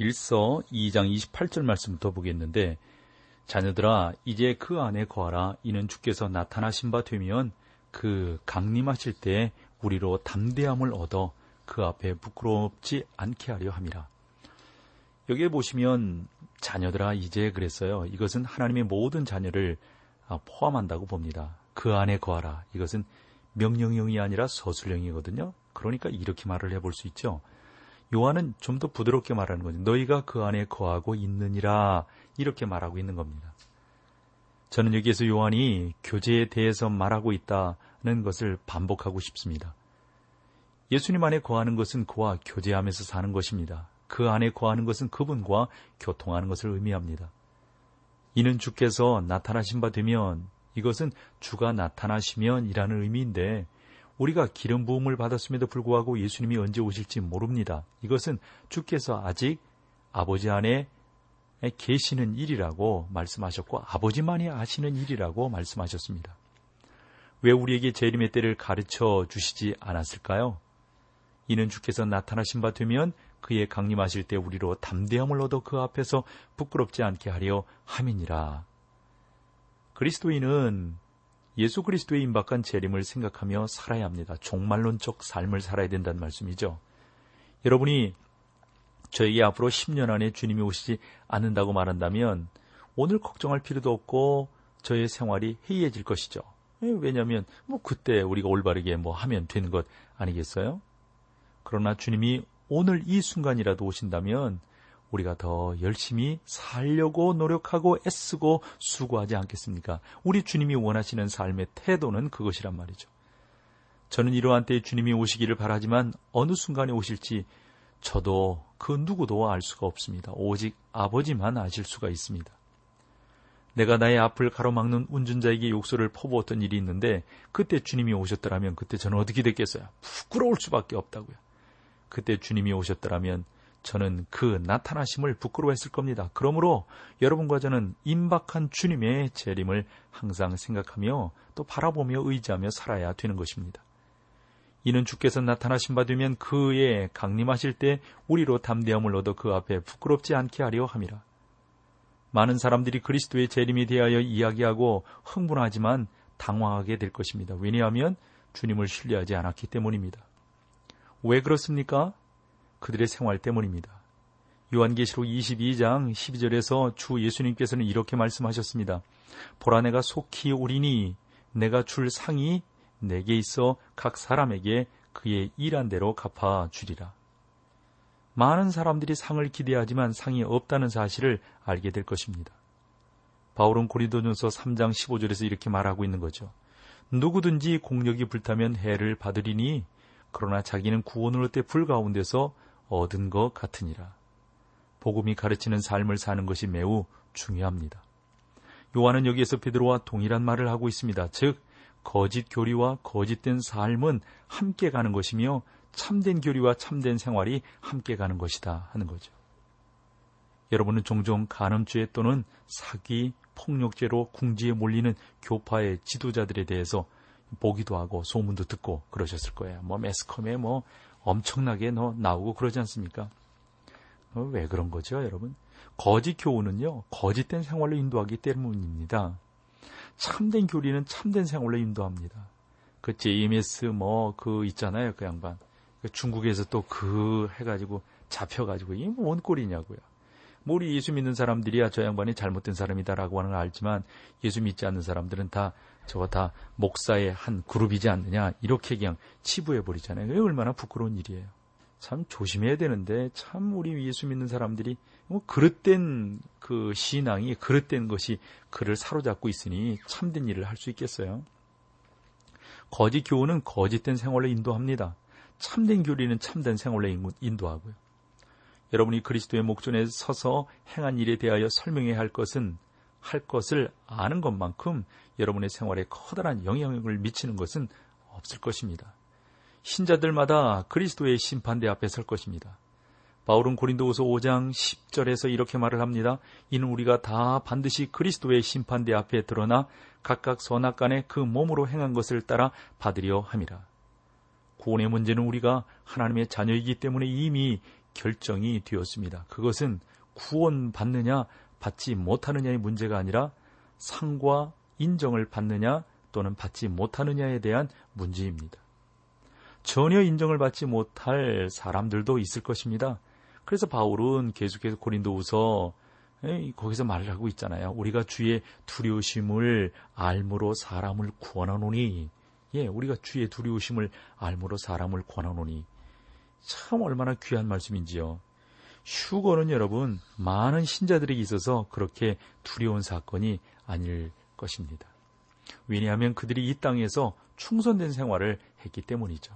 1서 2장 28절 말씀부터 보겠는데, 자녀들아 이제 그 안에 거하라. 이는 주께서 나타나신 바 되면 그 강림하실 때 우리로 담대함을 얻어 그 앞에 부끄럽지 않게 하려 함이라. 여기에 보시면 자녀들아 이제 그랬어요. 이것은 하나님의 모든 자녀를 포함한다고 봅니다. 그 안에 거하라. 이것은 명령형이 아니라 서술형이거든요. 그러니까 이렇게 말을 해볼 수 있죠. 요한은 좀 더 부드럽게 말하는 거죠. 너희가 그 안에 거하고 있느니라, 이렇게 말하고 있는 겁니다. 저는 여기에서 요한이 교제에 대해서 말하고 있다는 것을 반복하고 싶습니다. 예수님 안에 거하는 것은 그와 교제하면서 사는 것입니다. 그 안에 거하는 것은 그분과 교통하는 것을 의미합니다. 이는 주께서 나타나신 바 되면, 이것은 주가 나타나시면 이라는 의미인데, 우리가 기름 부음을 받았음에도 불구하고 예수님이 언제 오실지 모릅니다. 이것은 주께서 아직 아버지 안에 계시는 일이라고 말씀하셨고 아버지만이 아시는 일이라고 말씀하셨습니다. 왜 우리에게 재림의 때를 가르쳐 주시지 않았을까요? 이는 주께서 나타나신 바 되면 그의 강림하실 때 우리로 담대함을 얻어 그 앞에서 부끄럽지 않게 하려 함이니라. 그리스도인은 예수 그리스도의 임박한 재림을 생각하며 살아야 합니다. 종말론적 삶을 살아야 된다는 말씀이죠. 여러분이 저에게 앞으로 10년 안에 주님이 오시지 않는다고 말한다면 오늘 걱정할 필요도 없고 저의 생활이 해이해질 것이죠. 왜냐하면 그때 우리가 올바르게 하면 되는 것 아니겠어요? 그러나 주님이 오늘 이 순간이라도 오신다면 우리가 더 열심히 살려고 노력하고 애쓰고 수고하지 않겠습니까? 우리 주님이 원하시는 삶의 태도는 그것이란 말이죠. 저는 이러한 때에 주님이 오시기를 바라지만 어느 순간에 오실지 저도 그 누구도 알 수가 없습니다. 오직 아버지만 아실 수가 있습니다. 내가 나의 앞을 가로막는 운전자에게 욕설을 퍼부었던 일이 있는데 그때 주님이 오셨더라면 그때 저는 어떻게 됐겠어요? 부끄러울 수밖에 없다고요. 그때 주님이 오셨더라면 저는 그 나타나심을 부끄러워했을 겁니다. 그러므로 여러분과 저는 임박한 주님의 재림을 항상 생각하며 또 바라보며 의지하며 살아야 되는 것입니다. 이는 주께서 나타나신 바 되면 그의 강림하실 때 우리로 담대함을 얻어 그 앞에 부끄럽지 않게 하려 함이라. 많은 사람들이 그리스도의 재림에 대하여 이야기하고 흥분하지만 당황하게 될 것입니다. 왜냐하면 주님을 신뢰하지 않았기 때문입니다. 왜 그렇습니까? 그들의 생활 때문입니다. 요한계시록 22장 12절에서 주 예수님께서는 이렇게 말씀하셨습니다. 보라 내가 속히 오리니 내가 줄 상이 내게 있어 각 사람에게 그의 일한 대로 갚아주리라. 많은 사람들이 상을 기대하지만 상이 없다는 사실을 알게 될 것입니다. 바울은 고린도전서 3장 15절에서 이렇게 말하고 있는 거죠. 누구든지 공력이 불타면 해를 받으리니 그러나 자기는 구원으로 때 불 가운데서 얻은 것 같으니라. 복음이 가르치는 삶을 사는 것이 매우 중요합니다. 요한은 여기에서 베드로와 동일한 말을 하고 있습니다. 즉 거짓 교리와 거짓된 삶은 함께 가는 것이며 참된 교리와 참된 생활이 함께 가는 것이다 하는 거죠. 여러분은 종종 간음죄 또는 사기, 폭력죄로 궁지에 몰리는 교파의 지도자들에 대해서 보기도 하고 소문도 듣고 그러셨을 거예요. 매스컴에 엄청나게 나오고 그러지 않습니까? 왜 그런 거죠, 여러분? 거짓 교훈은요, 거짓된 생활로 인도하기 때문입니다. 참된 교리는 참된 생활로 인도합니다. 그 JMS 있잖아요, 그 양반. 중국에서 또 해가지고 잡혀가지고 이게 뭔 꼴이냐고요. 우리 예수 믿는 사람들이야 저 양반이 잘못된 사람이다라고 하는 걸 알지만 예수 믿지 않는 사람들은 저거 다 목사의 한 그룹이지 않느냐 이렇게 그냥 치부해버리잖아요. 그게 얼마나 부끄러운 일이에요. 참 조심해야 되는데 참 우리 예수 믿는 사람들이 그릇된 그 신앙이 그릇된 것이 그를 사로잡고 있으니 참된 일을 할 수 있겠어요? 거짓 교훈은 거짓된 생활로 인도합니다. 참된 교리는 참된 생활로 인도하고요. 여러분이 그리스도의 목전에 서서 행한 일에 대하여 설명해야 할 것을 아는 것만큼 여러분의 생활에 커다란 영향을 미치는 것은 없을 것입니다. 신자들마다 그리스도의 심판대 앞에 설 것입니다. 바울은 고린도후서 5장 10절에서 이렇게 말을 합니다. 이는 우리가 다 반드시 그리스도의 심판대 앞에 드러나 각각 선악간에 그 몸으로 행한 것을 따라 받으려 함이라. 구원의 문제는 우리가 하나님의 자녀이기 때문에 이미 결정이 되었습니다. 그것은 구원 받느냐 받지 못하느냐의 문제가 아니라 상과 인정을 받느냐 또는 받지 못하느냐에 대한 문제입니다. 전혀 인정을 받지 못할 사람들도 있을 것입니다. 그래서 바울은 계속해서 고린도후서 거기서 말을 하고 있잖아요. 우리가 주의 두려우심을 알므로 사람을 구원하노니, 우리가 주의 두려우심을 알므로 사람을 구원하노니, 참 얼마나 귀한 말씀인지요. 휴거는 여러분 많은 신자들에게 있어서 그렇게 두려운 사건이 아닐 것입니다. 왜냐하면 그들이 이 땅에서 충선된 생활을 했기 때문이죠.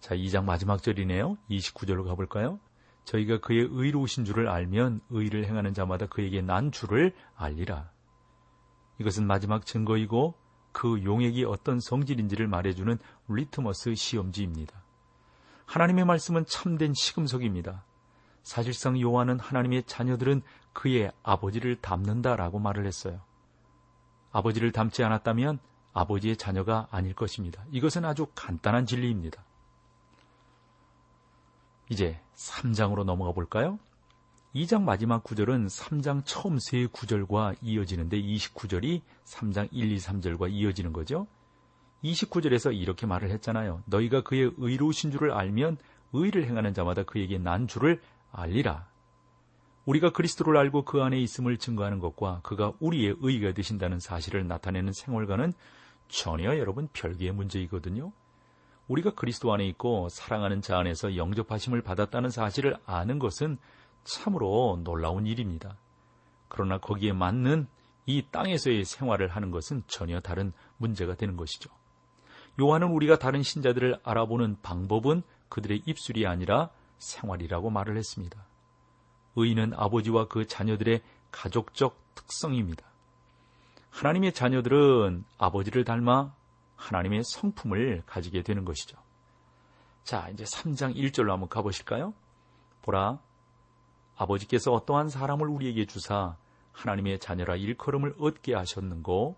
자, 2장 마지막 절이네요. 29절로 가볼까요? 저희가 그의 의로우신 줄을 알면 의를 행하는 자마다 그에게 난 줄을 알리라. 이것은 마지막 증거이고 그 용액이 어떤 성질인지를 말해주는 리트머스 시험지입니다. 하나님의 말씀은 참된 시금석입니다. 사실상 요한은 하나님의 자녀들은 그의 아버지를 닮는다라고 말을 했어요. 아버지를 닮지 않았다면 아버지의 자녀가 아닐 것입니다. 이것은 아주 간단한 진리입니다. 이제 3장으로 넘어가 볼까요? 2장 마지막 구절은 3장 처음 세 구절과 이어지는데 29절이 3장 1, 2, 3절과 이어지는 거죠. 29절에서 이렇게 말을 했잖아요. 너희가 그의 의로우신 줄을 알면 의를 행하는 자마다 그에게 난 줄을 알리라. 우리가 그리스도를 알고 그 안에 있음을 증거하는 것과 그가 우리의 의가 되신다는 사실을 나타내는 생활과는 전혀 여러분 별개의 문제이거든요. 우리가 그리스도 안에 있고 사랑하는 자 안에서 영접하심을 받았다는 사실을 아는 것은 참으로 놀라운 일입니다. 그러나 거기에 맞는 이 땅에서의 생활을 하는 것은 전혀 다른 문제가 되는 것이죠. 요한은 우리가 다른 신자들을 알아보는 방법은 그들의 입술이 아니라 생활이라고 말을 했습니다. 의인은 아버지와 그 자녀들의 가족적 특성입니다. 하나님의 자녀들은 아버지를 닮아 하나님의 성품을 가지게 되는 것이죠. 자, 이제 3장 1절로 한번 가보실까요? 보라, 아버지께서 어떠한 사람을 우리에게 주사 하나님의 자녀라 일컬음을 얻게 하셨는고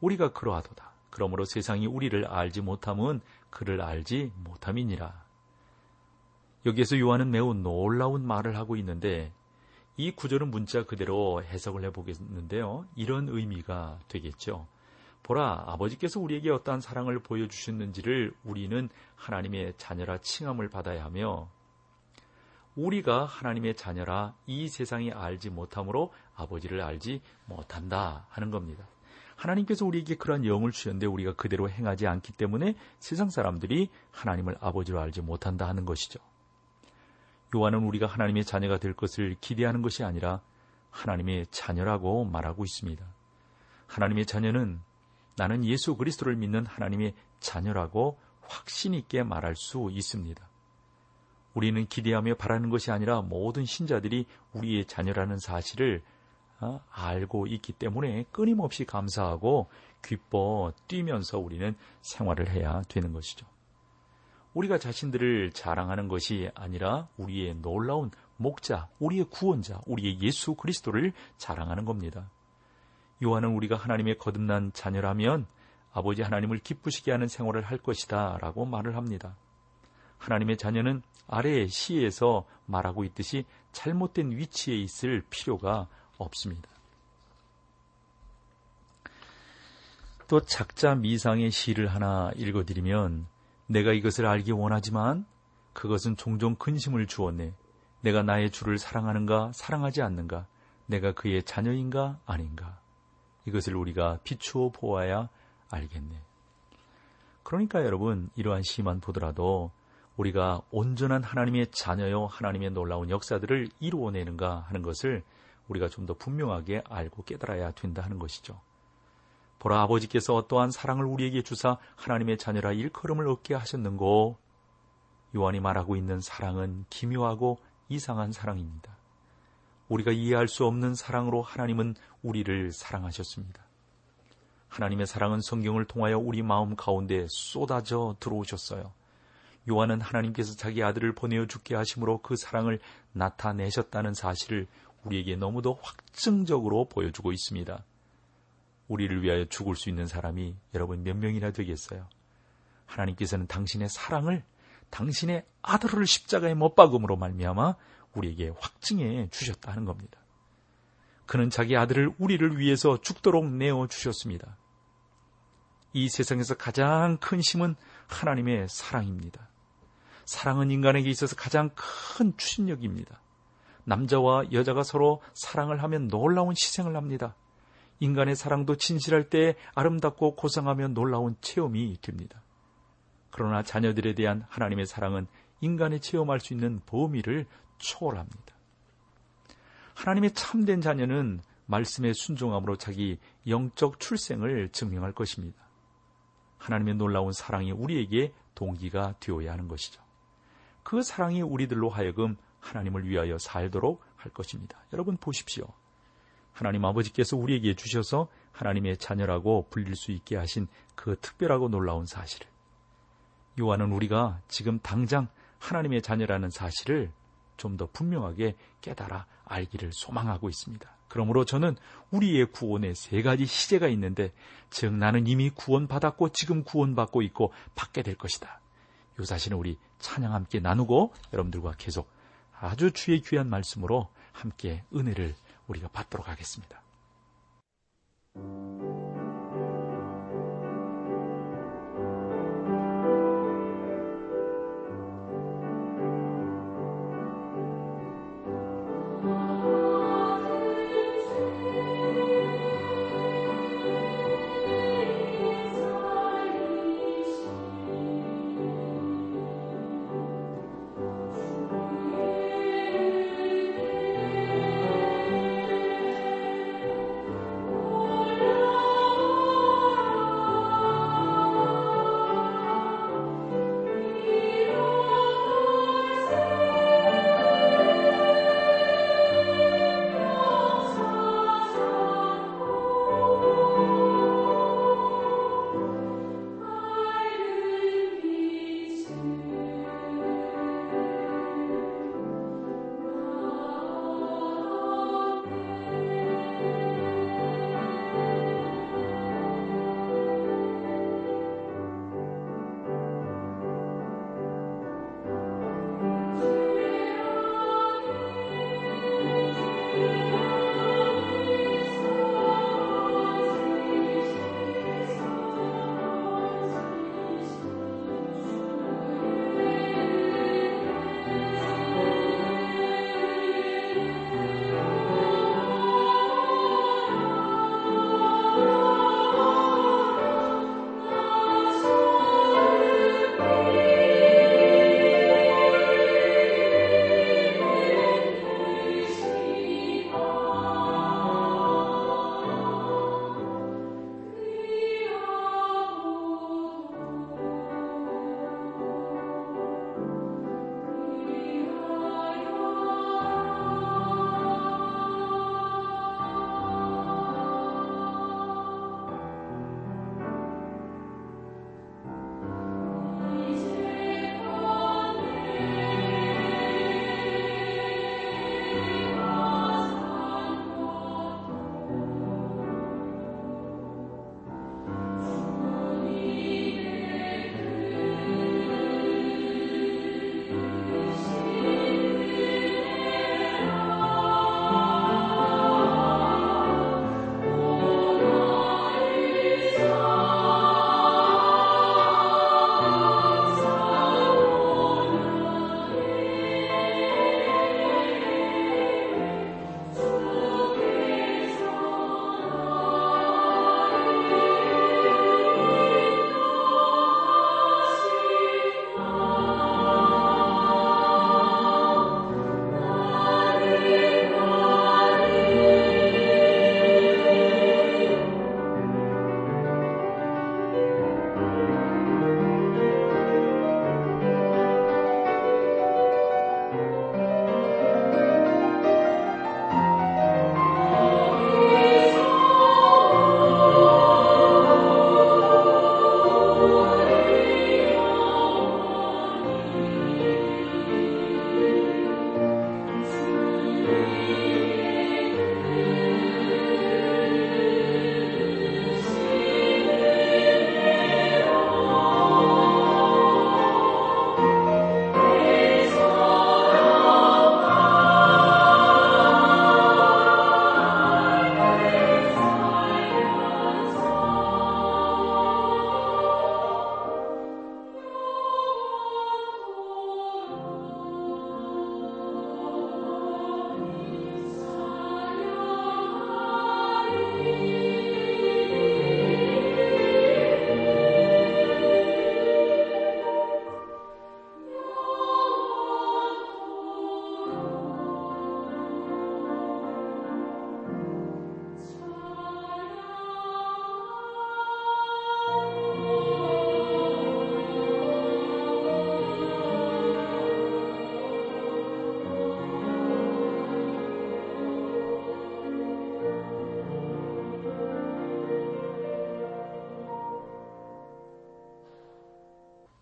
우리가 그러하도다. 그러므로 세상이 우리를 알지 못함은 그를 알지 못함이니라. 여기에서 요한은 매우 놀라운 말을 하고 있는데 이 구절은 문자 그대로 해석을 해보겠는데요. 이런 의미가 되겠죠. 보라, 아버지께서 우리에게 어떠한 사랑을 보여주셨는지를 우리는 하나님의 자녀라 칭함을 받아야 하며 우리가 하나님의 자녀라 이 세상이 알지 못함으로 아버지를 알지 못한다 하는 겁니다. 하나님께서 우리에게 그러한 영을 주셨는데 우리가 그대로 행하지 않기 때문에 세상 사람들이 하나님을 아버지로 알지 못한다 하는 것이죠. 요한은 우리가 하나님의 자녀가 될 것을 기대하는 것이 아니라 하나님의 자녀라고 말하고 있습니다. 하나님의 자녀는 나는 예수 그리스도를 믿는 하나님의 자녀라고 확신 있게 말할 수 있습니다. 우리는 기대하며 바라는 것이 아니라 모든 신자들이 우리의 자녀라는 사실을 알고 있기 때문에 끊임없이 감사하고 기뻐 뛰면서 우리는 생활을 해야 되는 것이죠. 우리가 자신들을 자랑하는 것이 아니라 우리의 놀라운 목자, 우리의 구원자, 우리의 예수 그리스도를 자랑하는 겁니다. 요한은 우리가 하나님의 거듭난 자녀라면 아버지 하나님을 기쁘시게 하는 생활을 할 것이다 라고 말을 합니다. 하나님의 자녀는 아래 시에서 말하고 있듯이 잘못된 위치에 있을 필요가 없습니다. 또 작자 미상의 시를 하나 읽어드리면 내가 이것을 알기 원하지만 그것은 종종 근심을 주었네. 내가 나의 주를 사랑하는가 사랑하지 않는가 내가 그의 자녀인가 아닌가 이것을 우리가 비추어 보아야 알겠네. 그러니까 여러분 이러한 시만 보더라도 우리가 온전한 하나님의 자녀요 하나님의 놀라운 역사들을 이루어내는가 하는 것을 우리가 좀 더 분명하게 알고 깨달아야 된다 하는 것이죠. 보라, 아버지께서 어떠한 사랑을 우리에게 주사 하나님의 자녀라 일컬음을 얻게 하셨는고. 요한이 말하고 있는 사랑은 기묘하고 이상한 사랑입니다. 우리가 이해할 수 없는 사랑으로 하나님은 우리를 사랑하셨습니다. 하나님의 사랑은 성경을 통하여 우리 마음 가운데 쏟아져 들어오셨어요. 요한은 하나님께서 자기 아들을 보내어 죽게 하심으로 그 사랑을 나타내셨다는 사실을 우리에게 너무도 확증적으로 보여주고 있습니다. 우리를 위하여 죽을 수 있는 사람이 여러분 몇 명이나 되겠어요? 하나님께서는 당신의 사랑을 당신의 아들을 십자가에 못 박음으로 말미암아 우리에게 확증해 주셨다 하는 겁니다. 그는 자기 아들을 우리를 위해서 죽도록 내어주셨습니다. 이 세상에서 가장 큰 힘은 하나님의 사랑입니다. 사랑은 인간에게 있어서 가장 큰 추진력입니다. 남자와 여자가 서로 사랑을 하면 놀라운 희생을 합니다. 인간의 사랑도 진실할 때 아름답고 고상하며 놀라운 체험이 됩니다. 그러나 자녀들에 대한 하나님의 사랑은 인간이 체험할 수 있는 범위를 초월합니다. 하나님의 참된 자녀는 말씀에 순종함으로 자기 영적 출생을 증명할 것입니다. 하나님의 놀라운 사랑이 우리에게 동기가 되어야 하는 것이죠. 그 사랑이 우리들로 하여금 하나님을 위하여 살도록 할 것입니다. 여러분 보십시오. 하나님 아버지께서 우리에게 주셔서 하나님의 자녀라고 불릴 수 있게 하신 그 특별하고 놀라운 사실을, 요한은 우리가 지금 당장 하나님의 자녀라는 사실을 좀 더 분명하게 깨달아 알기를 소망하고 있습니다. 그러므로 저는 우리의 구원에 세 가지 시제가 있는데, 즉 나는 이미 구원받았고 지금 구원받고 있고 받게 될 것이다. 이 사실은 우리 찬양 함께 나누고 여러분들과 계속 아주 주의 귀한 말씀으로 함께 은혜를 우리가 받도록 하겠습니다.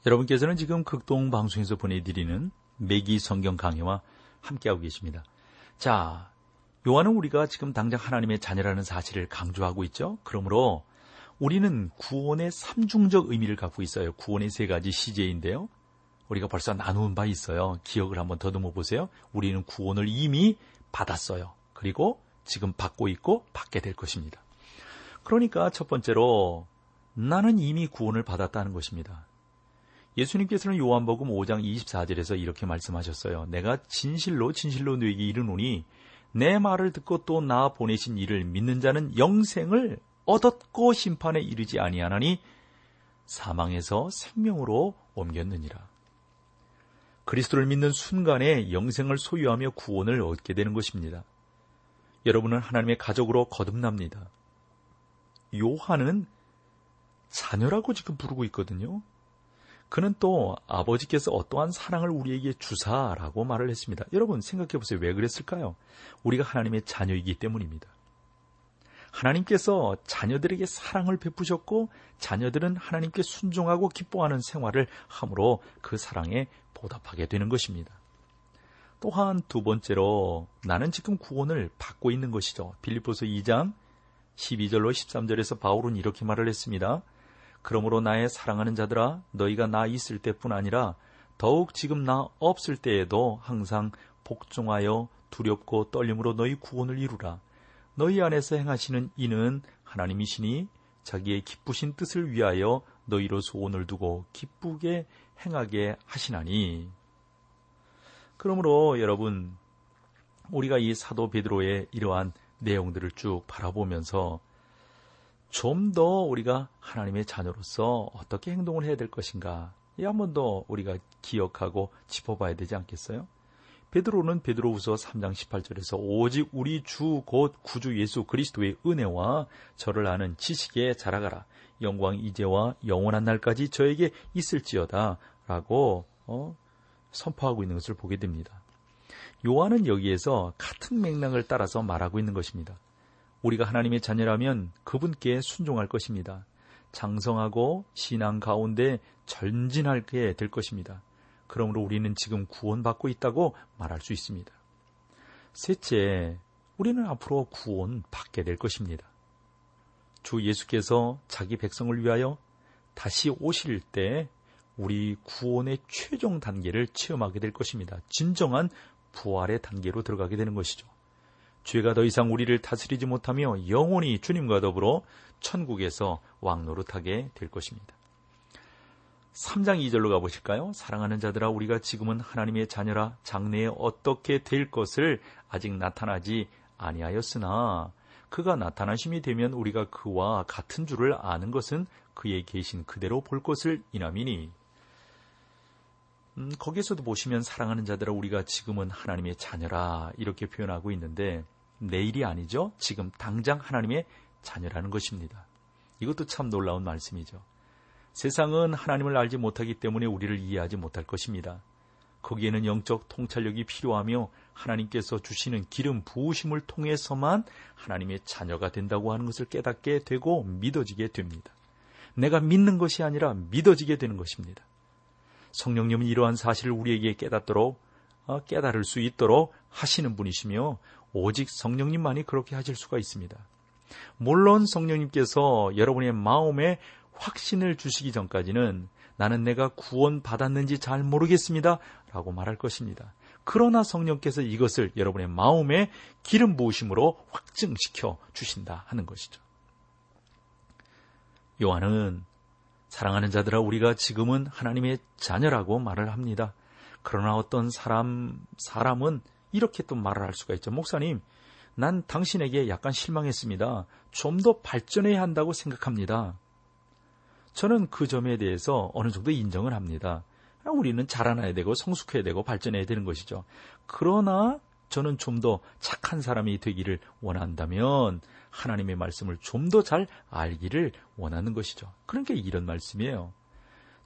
여러분께서는 지금 극동방송에서 보내드리는 매기 성경 강해와 함께하고 계십니다. 자, 요한은 우리가 지금 당장 하나님의 자녀라는 사실을 강조하고 있죠. 그러므로 우리는 구원의 삼중적 의미를 갖고 있어요. 구원의 세 가지 시제인데요, 우리가 벌써 나누은 바 있어요. 기억을 한번 더듬어 보세요. 우리는 구원을 이미 받았어요. 그리고 지금 받고 있고 받게 될 것입니다. 그러니까 첫 번째로 나는 이미 구원을 받았다는 것입니다. 예수님께서는 요한복음 5장 24절에서 이렇게 말씀하셨어요. 내가 진실로 진실로 너에게 이르노니 내 말을 듣고 또 나 보내신 이를 믿는 자는 영생을 얻었고 심판에 이르지 아니하나니 사망에서 생명으로 옮겼느니라. 그리스도를 믿는 순간에 영생을 소유하며 구원을 얻게 되는 것입니다. 여러분은 하나님의 가족으로 거듭납니다. 요한은 자녀라고 지금 부르고 있거든요. 그는 또 아버지께서 어떠한 사랑을 우리에게 주사라고 말을 했습니다. 여러분 생각해 보세요. 왜 그랬을까요? 우리가 하나님의 자녀이기 때문입니다. 하나님께서 자녀들에게 사랑을 베푸셨고 자녀들은 하나님께 순종하고 기뻐하는 생활을 함으로 그 사랑에 보답하게 되는 것입니다. 또한 두 번째로 나는 지금 구원을 받고 있는 것이죠. 빌립보서 2장 12절로 13절에서 바울은 이렇게 말을 했습니다. 그러므로 나의 사랑하는 자들아 너희가 나 있을 때뿐 아니라 더욱 지금 나 없을 때에도 항상 복종하여 두렵고 떨림으로 너희 구원을 이루라. 너희 안에서 행하시는 이는 하나님이시니 자기의 기쁘신 뜻을 위하여 너희로 소원을 두고 기쁘게 행하게 하시나니. 그러므로 여러분, 우리가 이 사도 베드로의 이러한 내용들을 쭉 바라보면서 좀 더 우리가 하나님의 자녀로서 어떻게 행동을 해야 될 것인가, 이 한 번 더 우리가 기억하고 짚어봐야 되지 않겠어요? 베드로는 베드로후서 3장 18절에서 오직 우리 주 곧 구주 예수 그리스도의 은혜와 저를 아는 지식에 자라가라. 영광 이제와 영원한 날까지 저에게 있을지어다 라고 선포하고 있는 것을 보게 됩니다. 요한은 여기에서 같은 맥락을 따라서 말하고 있는 것입니다. 우리가 하나님의 자녀라면 그분께 순종할 것입니다. 장성하고 신앙 가운데 전진하게 될 것입니다. 그러므로 우리는 지금 구원받고 있다고 말할 수 있습니다. 셋째, 우리는 앞으로 구원받게 될 것입니다. 주 예수께서 자기 백성을 위하여 다시 오실 때 우리 구원의 최종 단계를 체험하게 될 것입니다. 진정한 부활의 단계로 들어가게 되는 것이죠. 죄가 더 이상 우리를 다스리지 못하며 영원히 주님과 더불어 천국에서 왕노릇하게 될 것입니다. 3장 2절로 가보실까요? 사랑하는 자들아 우리가 지금은 하나님의 자녀라 장래에 어떻게 될 것을 아직 나타나지 아니하였으나 그가 나타나심이 되면 우리가 그와 같은 줄을 아는 것은 그의 계신 그대로 볼 것을 인함이니. 거기에서도 보시면 사랑하는 자들아 우리가 지금은 하나님의 자녀라 이렇게 표현하고 있는데 내일이 아니죠. 지금 당장 하나님의 자녀라는 것입니다. 이것도 참 놀라운 말씀이죠. 세상은 하나님을 알지 못하기 때문에 우리를 이해하지 못할 것입니다. 거기에는 영적 통찰력이 필요하며 하나님께서 주시는 기름 부으심을 통해서만 하나님의 자녀가 된다고 하는 것을 깨닫게 되고 믿어지게 됩니다. 내가 믿는 것이 아니라 믿어지게 되는 것입니다. 성령님은 이러한 사실을 우리에게 깨달을 수 있도록 하시는 분이시며 오직 성령님만이 그렇게 하실 수가 있습니다. 물론 성령님께서 여러분의 마음에 확신을 주시기 전까지는 나는 내가 구원받았는지 잘 모르겠습니다 라고 말할 것입니다. 그러나 성령께서 이것을 여러분의 마음에 기름 부으심으로 확증시켜 주신다 하는 것이죠. 요한은 사랑하는 자들아 우리가 지금은 하나님의 자녀라고 말을 합니다. 그러나 어떤 사람은 이렇게 또 말을 할 수가 있죠. 목사님, 난 당신에게 약간 실망했습니다. 좀 더 발전해야 한다고 생각합니다. 저는 그 점에 대해서 어느 정도 인정을 합니다. 우리는 자라나야 되고 성숙해야 되고 발전해야 되는 것이죠. 그러나 저는 좀 더 착한 사람이 되기를 원한다면 하나님의 말씀을 좀 더 잘 알기를 원하는 것이죠. 그러니까 이런 말씀이에요.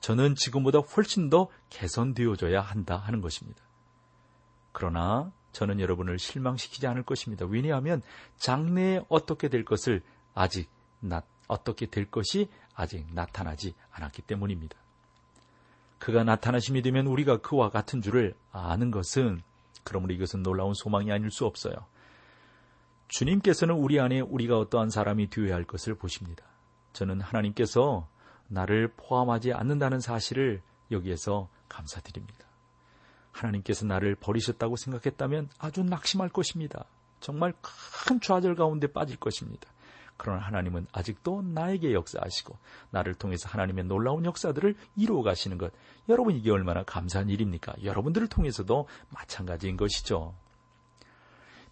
저는 지금보다 훨씬 더 개선되어져야 한다 하는 것입니다. 그러나 저는 여러분을 실망시키지 않을 것입니다. 왜냐하면 장래에 어떻게 될 것을 어떻게 될 것이 아직 나타나지 않았기 때문입니다. 그가 나타나심이 되면 우리가 그와 같은 줄을 아는 것은 그러므로 이것은 놀라운 소망이 아닐 수 없어요. 주님께서는 우리 안에 우리가 어떠한 사람이 되어야 할 것을 보십니다. 저는 하나님께서 나를 포함하지 않는다는 사실을 여기에서 감사드립니다. 하나님께서 나를 버리셨다고 생각했다면 아주 낙심할 것입니다. 정말 큰 좌절 가운데 빠질 것입니다. 그러나 하나님은 아직도 나에게 역사하시고 나를 통해서 하나님의 놀라운 역사들을 이루어 가시는 것, 여러분 이게 얼마나 감사한 일입니까? 여러분들을 통해서도 마찬가지인 것이죠.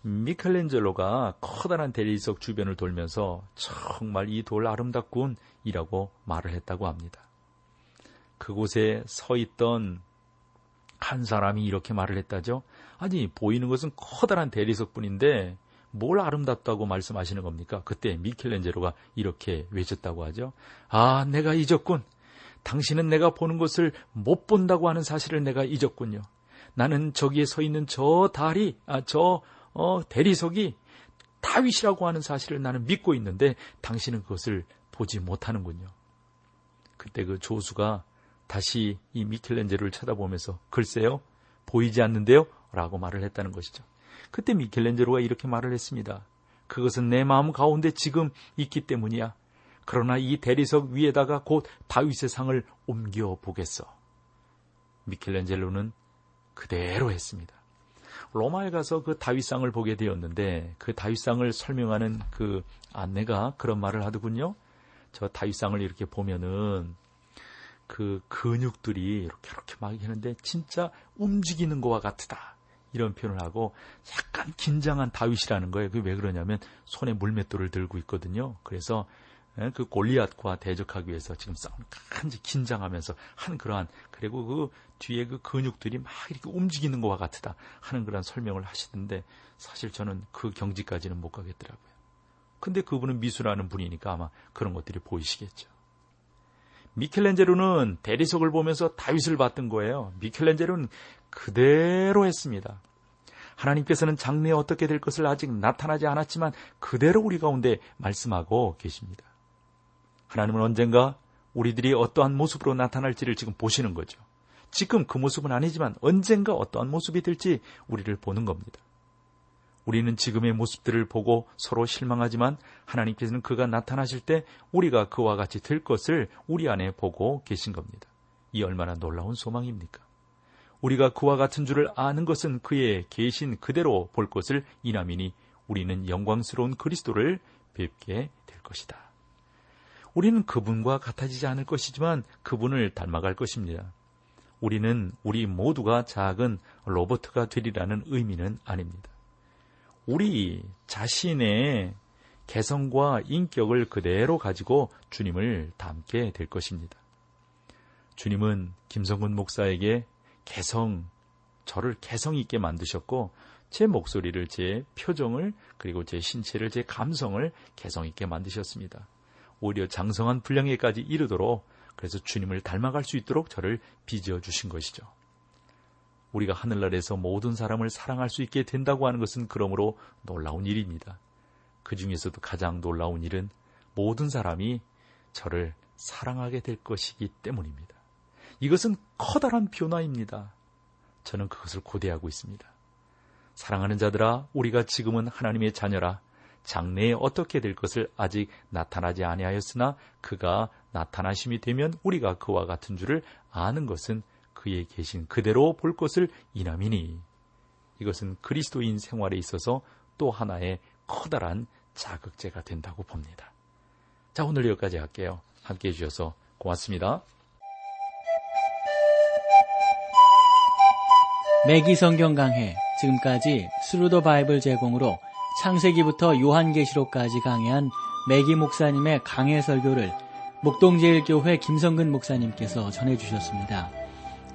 미켈란젤로가 커다란 대리석 주변을 돌면서 정말 이 돌 아름답군 이라고 말을 했다고 합니다. 그곳에 서 있던 한 사람이 이렇게 말을 했다죠. 아니, 보이는 것은 커다란 대리석뿐인데 뭘 아름답다고 말씀하시는 겁니까? 그때 미켈란젤로가 이렇게 외쳤다고 하죠. 아, 내가 잊었군. 당신은 내가 보는 것을 못 본다고 하는 사실을 내가 잊었군요. 나는 저기에 서 있는 대리석이 다윗이라고 하는 사실을 나는 믿고 있는데 당신은 그것을 보지 못하는군요. 그때 그 조수가 다시 이 미켈란젤로를 쳐다보면서 글쎄요, 보이지 않는데요? 라고 말을 했다는 것이죠. 그때 미켈란젤로가 이렇게 말을 했습니다. 그것은 내 마음 가운데 지금 있기 때문이야. 그러나 이 대리석 위에다가 곧 다윗의 상을 옮겨 보겠어. 미켈란젤로는 그대로 했습니다. 로마에 가서 그 다윗상을 보게 되었는데 그 다윗상을 설명하는 그 안내가 그런 말을 하더군요. 저 다윗상을 이렇게 보면은 그 근육들이 이렇게 막 하는데 진짜 움직이는 것과 같다. 이런 표현을 하고 약간 긴장한 다윗이라는 거예요. 그게 왜 그러냐면 손에 물맷돌을 들고 있거든요. 그래서 그 골리앗과 대적하기 위해서 지금 싸우는 간지 긴장하면서 하는 그러한, 그리고 그 뒤에 그 근육들이 막 이렇게 움직이는 것과 같다 하는 그런 설명을 하시던데 사실 저는 그 경지까지는 못 가겠더라고요. 근데 그분은 미술하는 분이니까 아마 그런 것들이 보이시겠죠. 미켈란젤로는 대리석을 보면서 다윗을 봤던 거예요. 미켈란젤로는 그대로 했습니다. 하나님께서는 장래에 어떻게 될 것을 아직 나타나지 않았지만 그대로 우리 가운데 말씀하고 계십니다. 하나님은 언젠가 우리들이 어떠한 모습으로 나타날지를 지금 보시는 거죠. 지금 그 모습은 아니지만 언젠가 어떠한 모습이 될지 우리를 보는 겁니다. 우리는 지금의 모습들을 보고 서로 실망하지만 하나님께서는 그가 나타나실 때 우리가 그와 같이 될 것을 우리 안에 보고 계신 겁니다. 이 얼마나 놀라운 소망입니까? 우리가 그와 같은 줄을 아는 것은 그의 계신 그대로 볼 것을 인함이니 우리는 영광스러운 그리스도를 뵙게 될 것이다. 우리는 그분과 같아지지 않을 것이지만 그분을 닮아갈 것입니다. 우리는 우리 모두가 작은 로버트가 되리라는 의미는 아닙니다. 우리 자신의 개성과 인격을 그대로 가지고 주님을 닮게 될 것입니다. 주님은 김성근 목사에게 저를 개성 있게 만드셨고 제 목소리를, 제 표정을, 그리고 제 신체를, 제 감성을 개성 있게 만드셨습니다. 오히려 장성한 분량에까지 이르도록, 그래서 주님을 닮아갈 수 있도록 저를 빚어 주신 것이죠. 우리가 하늘나라에서 모든 사람을 사랑할 수 있게 된다고 하는 것은 그러므로 놀라운 일입니다. 그 중에서도 가장 놀라운 일은 모든 사람이 저를 사랑하게 될 것이기 때문입니다. 이것은 커다란 변화입니다. 저는 그것을 고대하고 있습니다. 사랑하는 자들아, 우리가 지금은 하나님의 자녀라. 장래에 어떻게 될 것을 아직 나타나지 아니하였으나 그가 나타나심이 되면 우리가 그와 같은 줄을 아는 것은 그의 계신 그대로 볼 것을 인함이니. 이것은 그리스도인 생활에 있어서 또 하나의 커다란 자극제가 된다고 봅니다. 자, 오늘 여기까지 할게요. 함께해 주셔서 고맙습니다. 매기 성경강해, 지금까지 스루더 바이블 제공으로 창세기부터 요한계시록까지 강해한 매기 목사님의 강해 설교를 목동제일교회 김성근 목사님께서 전해주셨습니다.